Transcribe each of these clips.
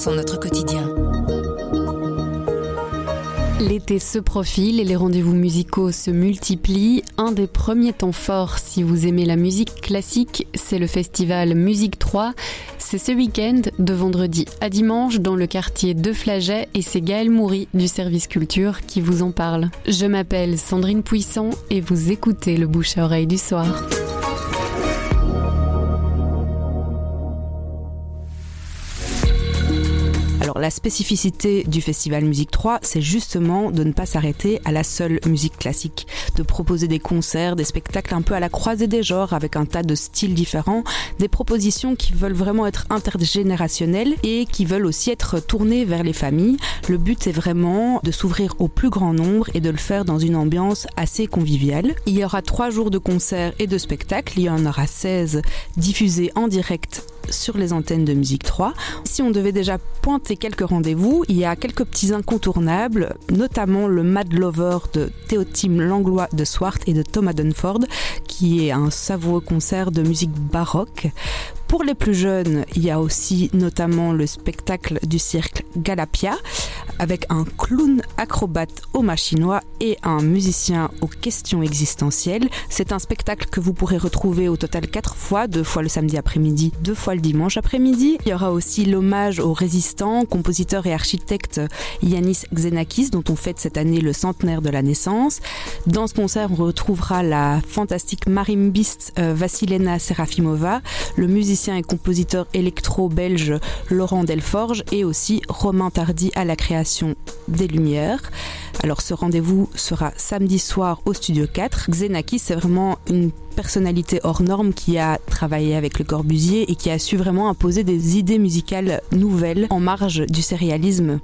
sont notre quotidien. L'été se profile et les rendez-vous musicaux se multiplient. Un des premiers temps forts, si vous aimez la musique classique, c'est le festival Musique 3. C'est ce week-end, de vendredi à dimanche, dans le quartier de Flagey, et c'est Gaëlle Moury du service culture qui vous en parle. Je m'appelle Sandrine Puisson et vous écoutez le bouche à oreille du soir. Alors, la spécificité du festival Musique 3, c'est justement de ne pas s'arrêter à la seule musique classique, de proposer des concerts, des spectacles un peu à la croisée des genres, avec un tas de styles différents, des propositions qui veulent vraiment être intergénérationnelles et qui veulent aussi être tournées vers les familles. Le but est vraiment de s'ouvrir au plus grand nombre et de le faire dans une ambiance assez conviviale. Il y aura 3 jours de concerts et de spectacles, il y en aura 16 diffusés en direct sur les antennes de Musique 3. Si on devait déjà pointer quelques rendez-vous, il y a quelques petits incontournables, notamment le Mad Lover de Théotime Langlois de Swart et de Thomas Dunford, qui est un savoureux concert de musique baroque. Pour les plus jeunes, il y a aussi notamment le spectacle du cirque Galapia, avec un clown acrobate au machinois et un musicien aux questions existentielles. C'est un spectacle que vous pourrez retrouver au total 4 fois, 2 fois le samedi après-midi, 2 fois le dimanche après-midi. Il y aura aussi l'hommage au résistant, compositeur et architecte Yanis Xenakis, dont on fête cette année le centenaire de la naissance. Dans ce concert, on retrouvera la fantastique marimbiste Vasilena Serafimova, le musicien et compositeur électro-belge Laurent Delforge et aussi Romain Tardy à la création des Lumières. Alors ce rendez-vous sera samedi soir au Studio 4. Xenakis, c'est vraiment une personnalité hors norme qui a travaillé avec Le Corbusier et qui a su vraiment imposer des idées musicales nouvelles en marge du sérialisme.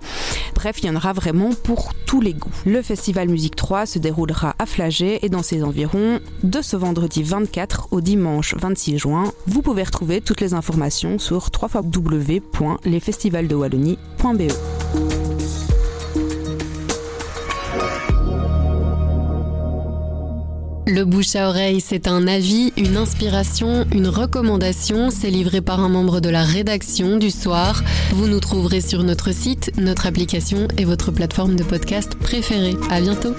Bref, il y en aura vraiment pour tous les goûts. Le festival Musique 3 se déroulera à Flagey et dans ses environs de ce vendredi 24 au dimanche 26 juin. Vous pouvez retrouver toutes les informations sur www.lesfestivalsdewallonie.be. Le bouche à oreille, c'est un avis, une inspiration, une recommandation. C'est livré par un membre de la rédaction du soir. Vous nous trouverez sur notre site, notre application et votre plateforme de podcast préférée. À bientôt.